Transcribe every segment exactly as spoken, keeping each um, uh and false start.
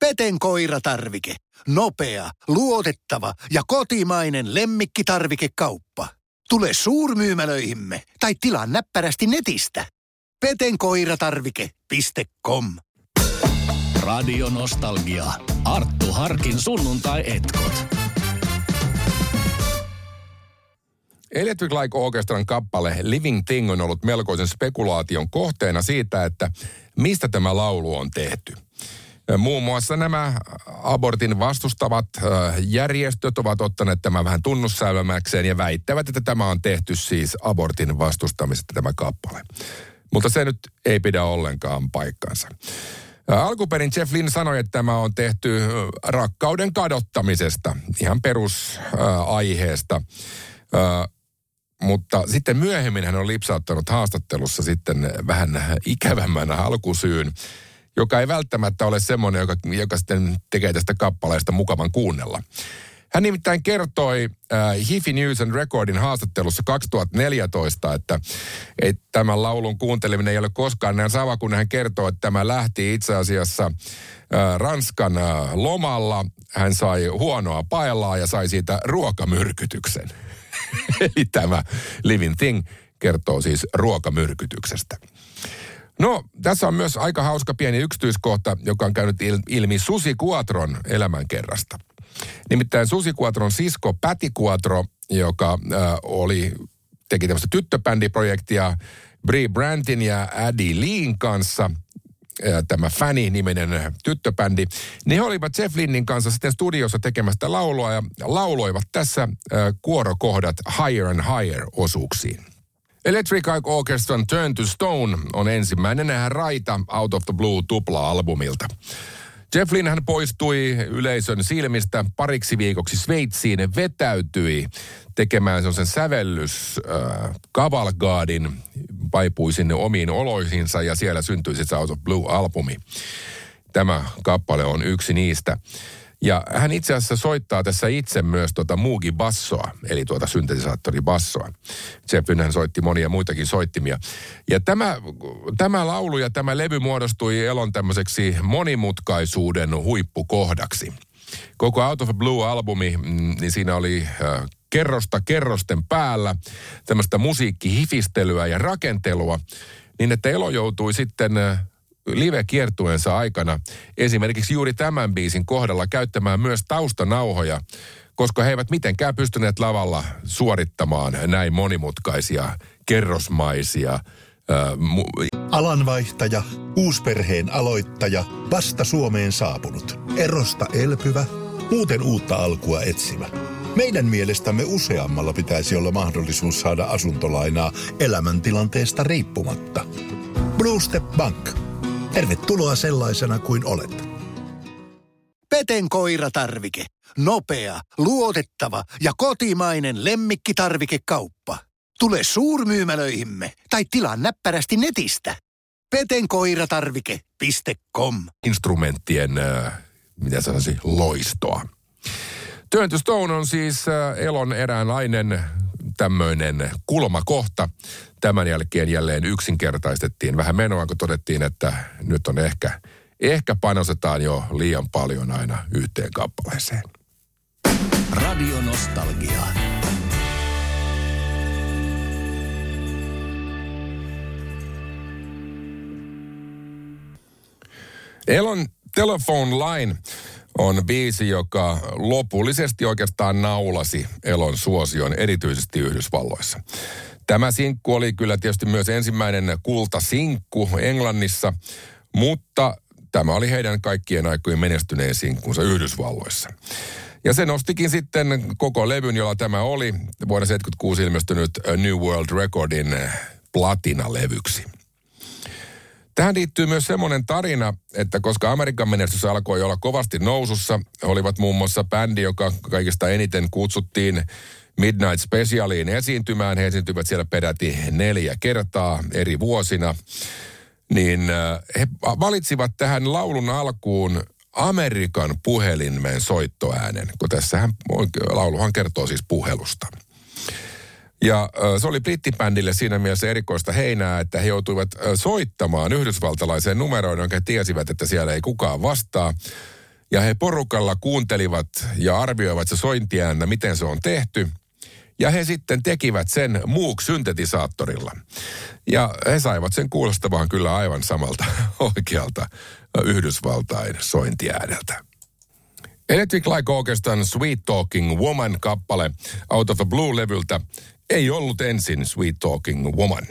Peten koiratarvike. Nopea, luotettava ja kotimainen lemmikkitarvikekauppa. Tule suurmyymälöihimme tai tilaa näppärästi netistä. peten koiratarvike piste com. Radio Nostalgia. Arttu Harkin sunnuntaietkot. Electric Light Orchestran kappale Living Thing on ollut melkoisen spekulaation kohteena siitä, että mistä tämä laulu on tehty. Muun muassa nämä abortin vastustavat järjestöt ovat ottaneet tämän vähän tunnussäilymäkseen ja väittävät, että tämä on tehty siis abortin vastustamisesta tämä kappale. Mutta se nyt ei pidä ollenkaan paikkansa. Alkuperin Jeff Lynne sanoi, että tämä on tehty rakkauden kadottamisesta, ihan perusaiheesta. Uh, mutta sitten myöhemmin hän on lipsauttanut haastattelussa sitten vähän ikävämmän alkusyyn, joka ei välttämättä ole semmoinen, joka, joka sitten tekee tästä kappaleesta mukavan kuunnella. Hän nimittäin kertoi uh, Hifi News and Recordin haastattelussa kaksituhattaneljätoista, että, että tämän laulun kuunteleminen ei ole koskaan näin sama, kun hän kertoo, että tämä lähti itse asiassa uh, Ranskan uh, lomalla. Hän sai huonoa paellaa ja sai siitä ruokamyrkytyksen. Eli tämä Living Thing kertoo siis ruokamyrkytyksestä. No, tässä on myös aika hauska pieni yksityiskohta, joka on käynyt ilmi Suzi Quatron elämänkerrasta. Nimittäin Suzi Quatron sisko Patti Quatro, joka äh, oli, teki tämmöistä tyttöbändiprojektia Brie Brandin ja Addy Lean kanssa, äh, tämä Fanny-niminen tyttöbändi. Ne olivat Jeff Lynnin kanssa sitten studiossa tekemästä laulua ja lauloivat tässä äh, kuorokohdat Higher and Higher-osuuksiin. Electric Light Orchestran Turn to Stone on ensimmäinen raita Out of the Blue -tupla-albumilta. Jeff Lynne hän poistui yleisön silmistä pariksi viikoksi Sveitsiin, vetäytyi tekemään sellaisen sävellyskavalgaadin, äh, paipui sinne omiin oloihinsa ja siellä syntyi se Out of Blue-albumi. Tämä kappale on yksi niistä. Ja hän itse asiassa soittaa tässä itse myös tuota Moogin bassoa, eli tuota syntetisaattoribassoa. Jeff Lynne hän soitti monia muitakin soittimia. Ja tämä, tämä laulu ja tämä levy muodostui elon tämmöiseksi monimutkaisuuden huippukohdaksi. Koko Out of the Blue-albumi, niin siinä oli kerrosta kerrosten päällä tämmöistä musiikkihifistelyä ja rakentelua, niin että elo joutui sitten live-kiertueensa aikana esimerkiksi juuri tämän biisin kohdalla käyttämään myös taustanauhoja, koska he eivät mitenkään pystyneet lavalla suorittamaan näin monimutkaisia, kerrosmaisia. Ää, mu- Alanvaihtaja, uusperheen aloittaja, vasta Suomeen saapunut, erosta elpyvä, muuten uutta alkua etsimä. Meidän mielestämme useammalla pitäisi olla mahdollisuus saada asuntolainaa elämäntilanteesta riippumatta. BlueStep Bank. Tervetuloa sellaisena kuin olet. Peten koiratarvike. Nopea, luotettava ja kotimainen lemmikkitarvikekauppa. Tule suurmyymälöihimme tai tilaa näppärästi netistä. peten koiratarvike piste com. Instrumenttien, äh, mitä sanoisi, loistoa. Turn to Stone on siis äh, elon eräänlainen tämmöinen kulmakohta. Tämän jälkeen jälleen yksinkertaistettiin vähän menoa, kun todettiin, että nyt on ehkä, ehkä panostetaan jo liian paljon aina yhteen kappaleeseen. Radio Nostalgia. Elon Telephone Line on biisi, joka lopullisesti oikeastaan naulasi elon suosion erityisesti Yhdysvalloissa. Tämä sinkku oli kyllä tietysti myös ensimmäinen kultasinkku Englannissa, mutta tämä oli heidän kaikkien aikojen menestyneen sinkkunsa Yhdysvalloissa. Ja se nostikin sitten koko levyn, jolla tämä oli, vuonna tuhatyhdeksänsataaseitsemänkymmentäkuusi ilmestynyt A New World Recordin platinalevyksi. Tähän liittyy myös semmoinen tarina, että koska Amerikan menestys alkoi olla kovasti nousussa, olivat muun muassa bändi, joka kaikista eniten kutsuttiin Midnight Specialiin esiintymään. He esiintyivät siellä peräti neljä kertaa eri vuosina. Niin he valitsivat tähän laulun alkuun Amerikan puhelimen soittoäänen, kun tässähän lauluhan kertoo siis puhelusta. Ja se oli brittibändille siinä mielessä erikoista heinää, että he joutuivat soittamaan yhdysvaltalaiseen numeroon, jonka tiesivät, että siellä ei kukaan vastaa. Ja he porukalla kuuntelivat ja arvioivat se sointiääntä, miten se on tehty. Ja he sitten tekivät sen Moog-syntetisaattorilla. Ja he saivat sen kuulostamaan kyllä aivan samalta oikealta Yhdysvaltain sointiääneltä. Electric Light Orchestran Sweet Talking Woman-kappale Out of the Blue-levyltä ei ollut ensin Sweet Talking Woman.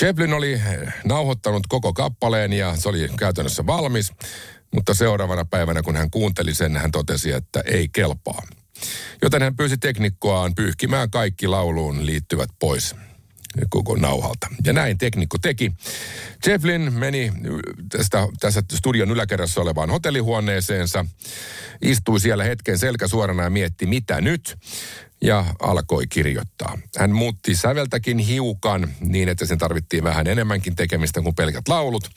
Jeff Lynne oli nauhoittanut koko kappaleen ja se oli käytännössä valmis, mutta seuraavana päivänä kun hän kuunteli sen, hän totesi, että ei kelpaa. Joten hän pyysi teknikkoaan pyyhkimään kaikki lauluun liittyvät pois koko nauhalta. Ja näin teknikko teki. Jeff Lynne meni tästä, tässä studion yläkerrassa olevaan hotellihuoneeseensa, istui siellä hetken selkä suorana ja mietti, mitä nyt, ja alkoi kirjoittaa. Hän muutti säveltäkin hiukan niin, että sen tarvittiin vähän enemmänkin tekemistä kuin pelkät laulut,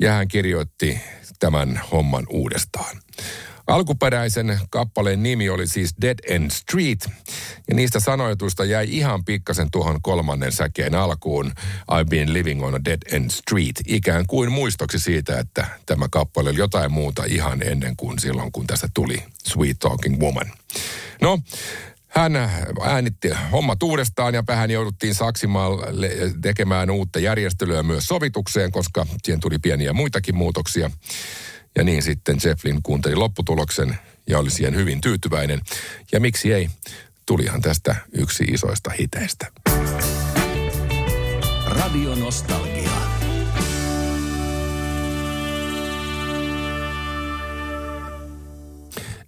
ja hän kirjoitti tämän homman uudestaan. Alkuperäisen kappaleen nimi oli siis Dead End Street, ja niistä sanoituista jäi ihan pikkasen tuohon kolmannen säkeen alkuun I've been living on a dead end street, ikään kuin muistoksi siitä, että tämä kappale oli jotain muuta ihan ennen kuin silloin, kun tästä tuli Sweet Talking Woman. No, hän äänitti hommat uudestaan ja vähän jouduttiin Saksimaalle tekemään uutta järjestelyä myös sovitukseen, koska siihen tuli pieniä muitakin muutoksia. Ja niin sitten Jeff Lynne kuunteli lopputuloksen ja oli siihen hyvin tyytyväinen. Ja miksi ei? Tulihan tästä yksi isoista hiteistä. Radio Nostalgia.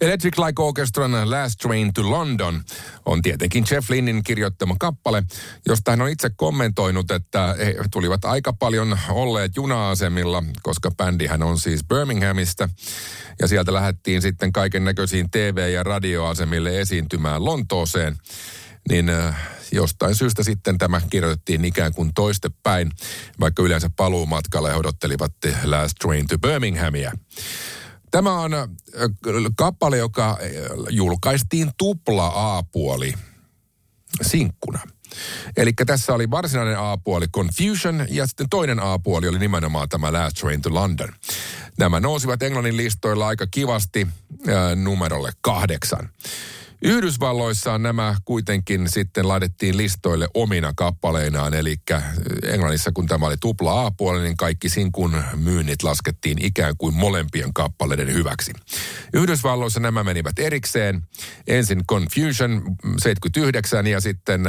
Electric Light Orchestran Last Train to London on tietenkin Jeff Lynnin kirjoittama kappale, josta hän on itse kommentoinut, että he tulivat aika paljon olleet juna-asemilla, koska bändihän on siis Birminghamista. Ja sieltä lähdettiin sitten kaiken näköisiin T V- ja radioasemille esiintymään Lontooseen. Niin äh, jostain syystä sitten tämä kirjoitettiin ikään kuin toistepäin, vaikka yleensä paluumatkalla he odottelivat Last Train to Birminghamia. Tämä on kappale, joka julkaistiin tupla A-puoli sinkkuna. Eli tässä oli varsinainen A-puoli Confusion ja sitten toinen A-puoli oli nimenomaan tämä Last Train to London. Nämä nousivat Englannin listoilla aika kivasti äh, numerolle kahdeksan. Yhdysvalloissa nämä kuitenkin sitten laitettiin listoille omina kappaleinaan, eli Englannissa kun tämä oli tupla A-puoli, niin kaikki sinkun myynnit laskettiin ikään kuin molempien kappaleiden hyväksi. Yhdysvalloissa nämä menivät erikseen, ensin Confusion seitsemänkymmentäyhdeksän ja sitten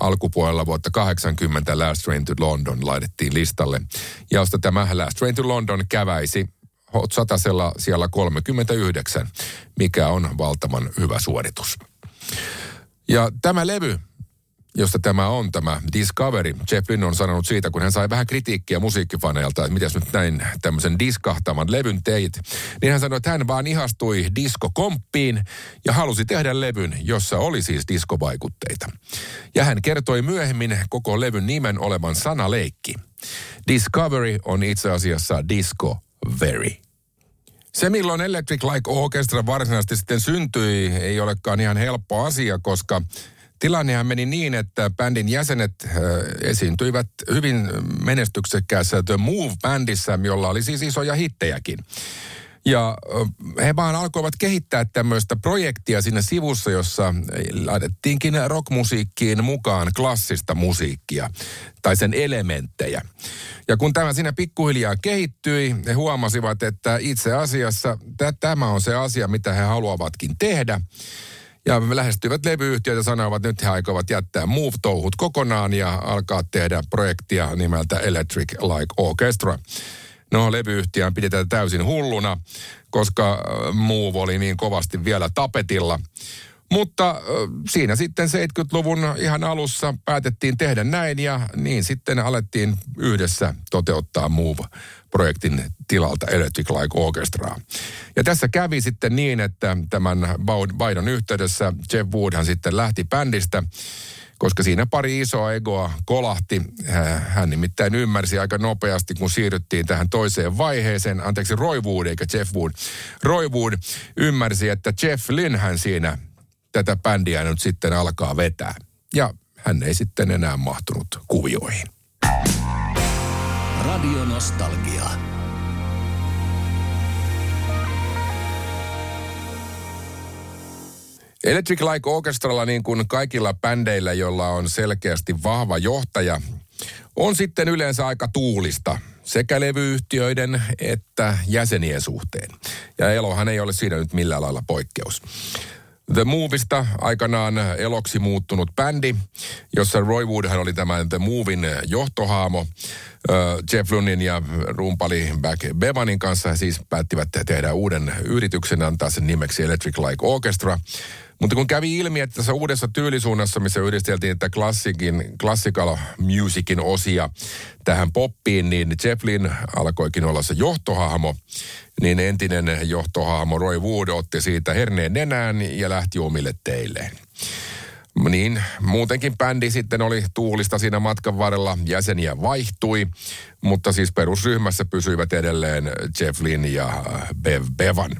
alkupuolella vuotta kahdeksankymmentä Last Train to London laitettiin listalle, josta tämä Last Train to London käväisi Hot satasella siellä kolmekymmentäyhdeksän, mikä on valtavan hyvä suoritus. Ja tämä levy, josta tämä on, tämä Discovery, Jeff Lynne on sanonut siitä, kun hän sai vähän kritiikkiä musiikkifaneilta, että mitäs nyt näin tämmöisen diskahtavan levyn teit, niin hän sanoi, että hän vaan ihastui diskokomppiin ja halusi tehdä levyn, jossa oli siis diskovaikutteita. Ja hän kertoi myöhemmin koko levyn nimen olevan sanaleikki. Discovery on itse asiassa disco very. Se, milloin Electric Light Orchestra varsinaisesti sitten syntyi, ei olekaan ihan helppo asia, koska tilannehan meni niin, että bändin jäsenet esiintyivät hyvin menestyksekkäässä The Move-bändissä, jolla oli siis isoja hittejäkin. Ja he vaan alkoivat kehittää tämmöistä projektia siinä sivussa, jossa laitettiinkin rockmusiikkiin mukaan klassista musiikkia tai sen elementtejä. Ja kun tämä siinä pikkuhiljaa kehittyi, he huomasivat, että itse asiassa t- tämä on se asia, mitä he haluavatkin tehdä. Ja lähestyivät levyyhtiöt ja sanoivat, että nyt he aikovat jättää Move-touhut kokonaan ja alkaa tehdä projektia nimeltä Electric Light Orchestra. No, levyyhtiään pidetään täysin hulluna, koska Move oli niin kovasti vielä tapetilla. Mutta siinä sitten seitsemänkymmentäluvun ihan alussa päätettiin tehdä näin ja niin sitten alettiin yhdessä toteuttaa Move-projektin tilalta Electric Light Orchestraa. Ja tässä kävi sitten niin, että tämän vaihdon yhteydessä Jeff Woodhan sitten lähti bändistä, koska siinä pari isoa egoa kolahti. Hän nimittäin ymmärsi aika nopeasti, kun siirryttiin tähän toiseen vaiheeseen. Anteeksi, Roy Wood, eikä Jeff Wood. Roy Wood ymmärsi, että Jeff Lynne hän siinä tätä bändiä nyt sitten alkaa vetää. Ja hän ei sitten enää mahtunut kuvioihin. Radio Nostalgia. Electric Light Orchestralla, niin kuin kaikilla bändeillä, joilla on selkeästi vahva johtaja, on sitten yleensä aika tuulista sekä levyyhtiöiden että jäsenien suhteen. Ja Elohan ei ole siinä nyt millään lailla poikkeus. The Movista aikanaan Eloksi muuttunut bändi, jossa Roy Woodhan oli tämän The Movin johtohaamo. Jeff Lynnin ja rumpali Bev Bevanin kanssa siis päättivät tehdä uuden yrityksen, antaa sen nimeksi Electric Light Orchestra. Mutta kun kävi ilmi, että tässä uudessa tyylisuunnassa, missä yhdisteltiin että klassikin, classical musicin osia tähän poppiin, niin Jeff Lynne alkoikin olla se johtohahmo. Niin entinen johtohahmo Roy Wood otti siitä herneen nenään ja lähti omille teilleen. Niin, muutenkin bändi sitten oli tuulista siinä matkan varrella, jäseniä vaihtui, mutta siis perusryhmässä pysyivät edelleen Jeff Lynne ja Bev Bevan.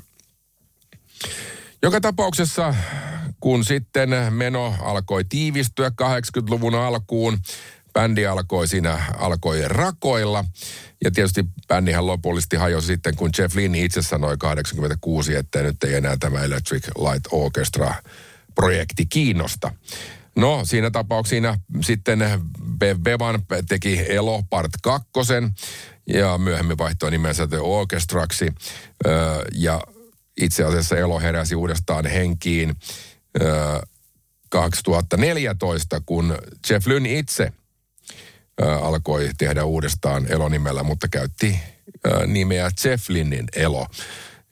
Joka tapauksessa, kun sitten meno alkoi tiivistyä kahdeksankymmentäluvun alkuun, bändi alkoi siinä, alkoi rakoilla. Ja tietysti bändihän lopullisesti hajosi sitten, kun Jeff Lynne itse sanoi kahdeksankymmentäkuusi, että nyt ei enää tämä Electric Light Orchestra-projekti kiinnosta. No, siinä tapauksessa sitten Bev Bevan teki Elo Part kakkosen ja myöhemmin vaihtoi nimensä The Orchestraksi ja itse asiassa Elo heräsi uudestaan henkiin kaksituhattaneljätoista, kun Jeff Lynne itse alkoi tehdä uudestaan Elonimellä, mutta käytti nimeä Jeff Lynnin Elo.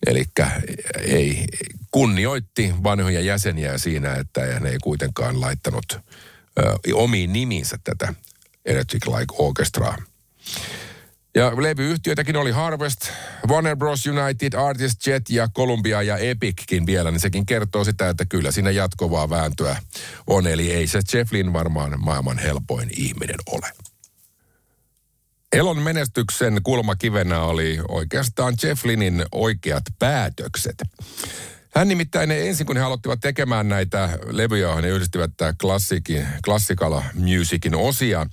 Eli ei kunnioitti vanhoja jäseniä siinä, että hän ei kuitenkaan laittanut omiin nimiinsä tätä Electric Light Orchestraa. Ja levyyhtiöitäkin oli Harvest, Warner Bros. United, Artists Jet ja Columbia ja Epickin vielä, niin sekin kertoo sitä, että kyllä siinä jatkuvaa vääntöä on. Eli ei se Jeff Lynne varmaan maailman helpoin ihminen ole. Elon menestyksen kulmakivenä oli oikeastaan Jeff Lynnin oikeat päätökset. Hän nimittäin ensin, kun he aloittivat tekemään näitä levyjä, he yhdistivät tämä klassikala musicin osia,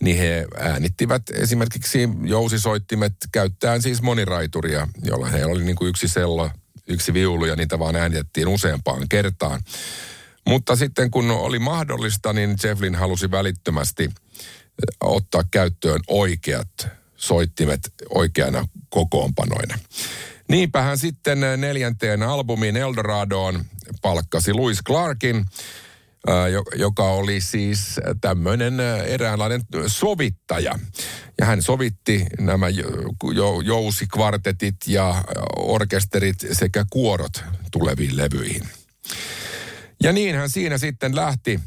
niin he äänittivät esimerkiksi jousisoittimet käyttäen siis moniraituria, jolla heillä oli niin kuin yksi sello, yksi viulu ja niitä vaan äänitettiin useampaan kertaan. Mutta sitten kun oli mahdollista, niin Jeff Lynne halusi välittömästi ottaa käyttöön oikeat soittimet oikeana kokoonpanoina. Niinpä hän sitten neljänteen albumiin Eldoradoon palkkasi Louis Clarkin, joka oli siis tämmöinen eräänlainen sovittaja. Ja hän sovitti nämä jousikvartetit ja orkesterit sekä kuorot tuleviin levyihin. Ja niinhän siinä sitten lähti.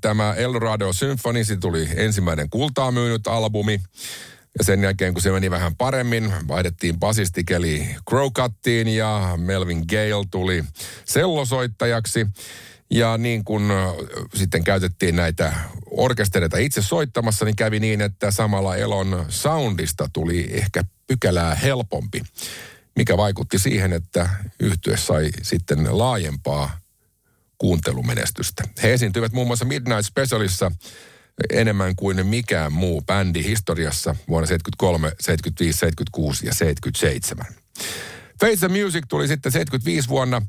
Tämä Eldorado Symphony, se tuli ensimmäinen kultaa myynyt albumi. Ja sen jälkeen, kun se meni vähän paremmin, vaihdettiin basistikeli Crowcuttiin ja Melvin Gale tuli sellosoittajaksi. Ja niin kun sitten käytettiin näitä orkestereita itse soittamassa, niin kävi niin, että samalla Elon soundista tuli ehkä pykälää helpompi, mikä vaikutti siihen, että yhtye sai sitten laajempaa kuuntelumenestystä. He esiintyivät muun muassa Midnight Specialissa enemmän kuin mikään muu bändi historiassa vuonna seitsemänkymmentäkolme, seitsemänkymmentäviisi, seitsemänkymmentäkuusi ja seitsemänkymmentäseitsemän. Face the Music tuli sitten seitsemänkymmentäviisi vuonna,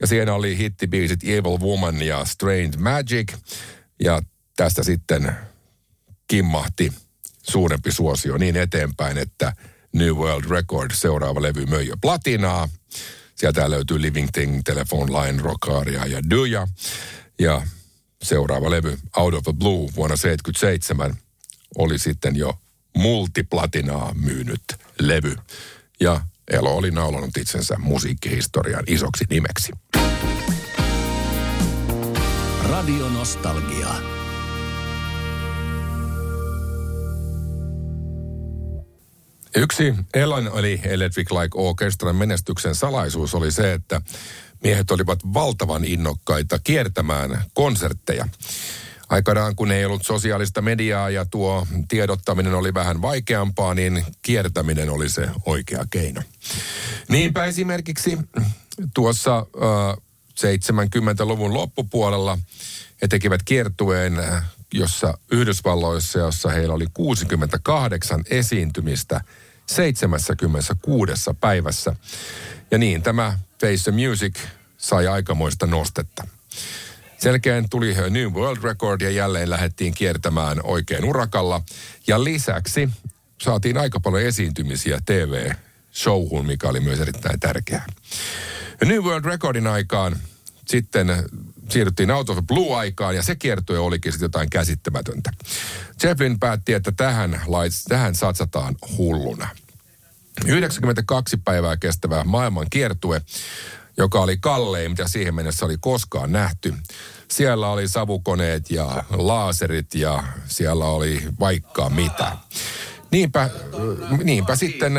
ja siinä oli hittibiisit Evil Woman ja Strange Magic, ja tästä sitten kimmahti suurempi suosio niin eteenpäin, että New World Record seuraava levy möi jo platinaa. Sieltä löytyy Living Thing, Telephone Line, Rockaria ja Dyja. Ja seuraava levy, Out of the Blue, vuonna seitsemänkymmentäseitsemän, oli sitten jo multiplatinaa myynyt levy. Ja Elo oli naulannut itsensä musiikkihistorian isoksi nimeksi. Radio Nostalgia. Yksi Elon eli Electric Light Orchestran menestyksen salaisuus oli se, että miehet olivat valtavan innokkaita kiertämään konsertteja. Aikanaan, kun ei ollut sosiaalista mediaa ja tuo tiedottaminen oli vähän vaikeampaa, niin kiertäminen oli se oikea keino. Niinpä esimerkiksi tuossa äh, seitsemänkymmentäluvun loppupuolella he tekivät kiertueen äh, jossa Yhdysvalloissa, jossa heillä oli kuusikymmentäkahdeksan esiintymistä seitsemässäkymmenessäkuudessa päivässä. Ja niin tämä Face the Music sai aikamoista nostetta. Selkeän tuli A New World Record ja jälleen lähdettiin kiertämään oikein urakalla. Ja lisäksi saatiin aika paljon esiintymisiä T V-showhun, mikä oli myös erittäin tärkeää. A New World Recordin aikaan sitten siirryttiin Out of the Blue-aikaan ja se kiertue olikin sitten jotain käsittämätöntä. Jeff Lynne päätti, että tähän, lais, tähän satsataan hulluna. yhdeksänkymmentäkaksi päivää kestävä maailman kiertue, joka oli kallein, mitä siihen mennessä oli koskaan nähty. Siellä oli savukoneet ja laaserit ja siellä oli vaikka mitä. Niinpä, niinpä sitten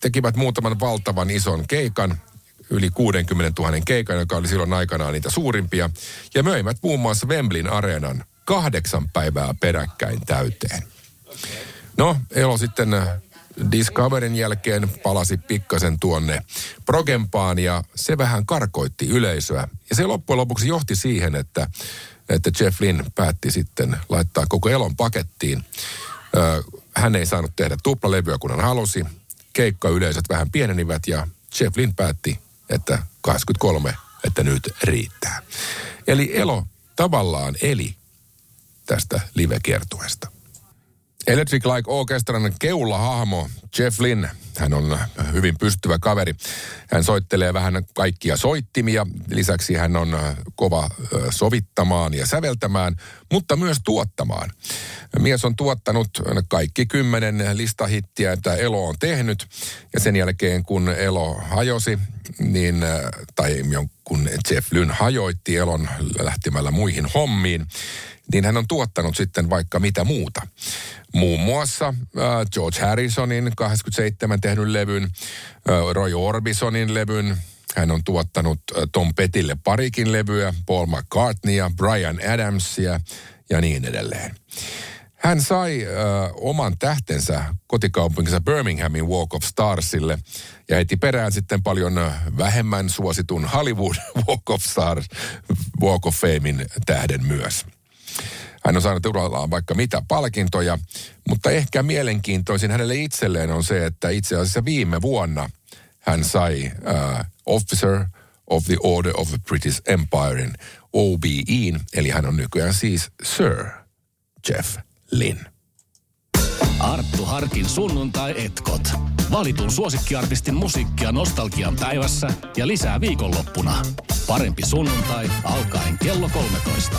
tekivät muutaman valtavan ison keikan, yli kuusikymmentätuhatta keikan, joka oli silloin aikanaan niitä suurimpia, ja möivät muun muassa Wembleyn areenan kahdeksan päivää peräkkäin täyteen. No, elo sitten Discoverin jälkeen palasi pikkasen tuonne progempaan ja se vähän karkoitti yleisöä. Ja se loppujen lopuksi johti siihen, että, että Jeff Lynne päätti sitten laittaa koko elon pakettiin. Hän ei saanut tehdä tuplalevyä, kun hän halusi. Keikkayleisöt vähän pienenivät ja Jeff Lynne päätti, että kaksikymmentäkolme, että nyt riittää. Eli elo tavallaan eli tästä live-kiertueesta. Electric Light Orchestran keulahahmo Jeff Lynne, hän on hyvin pystyvä kaveri. Hän soittelee vähän kaikkia soittimia, lisäksi hän on kova sovittamaan ja säveltämään, mutta myös tuottamaan. Mies on tuottanut kaikki kymmenen listahittiä, mitä Elo on tehnyt, ja sen jälkeen kun Elo hajosi, niin, tai kun Jeff Lynne hajoitti Elon lähtemällä muihin hommiin, niin hän on tuottanut sitten vaikka mitä muuta. Muun muassa äh, George Harrisonin kahdeksankymmentäseitsemän tehdyn levyn, äh, Roy Orbisonin levyn. Hän on tuottanut äh, Tom Petille parikin levyä, Paul McCartneya, Brian Adamsia ja niin edelleen. Hän sai äh, oman tähtensä kotikaupunkinsa Birminghamin Walk of Starsille ja heti perään sitten paljon vähemmän suositun Hollywood Walk of Stars, Walk of Famein tähden myös. Hän on saanut urallaan vaikka mitä palkintoja, mutta ehkä mielenkiintoisin hänelle itselleen on se, että itse asiassa viime vuonna hän sai uh, Officer of the Order of the British Empirein O B E:n, eli hän on nykyään siis Sir Jeff Lynne. Arttu Harkin sunnuntaietkoot. Valitun suosikkiartistin musiikkia nostalgian päivässä ja lisää viikonloppuna. Parempi sunnuntai alkaen kello kolmetoista.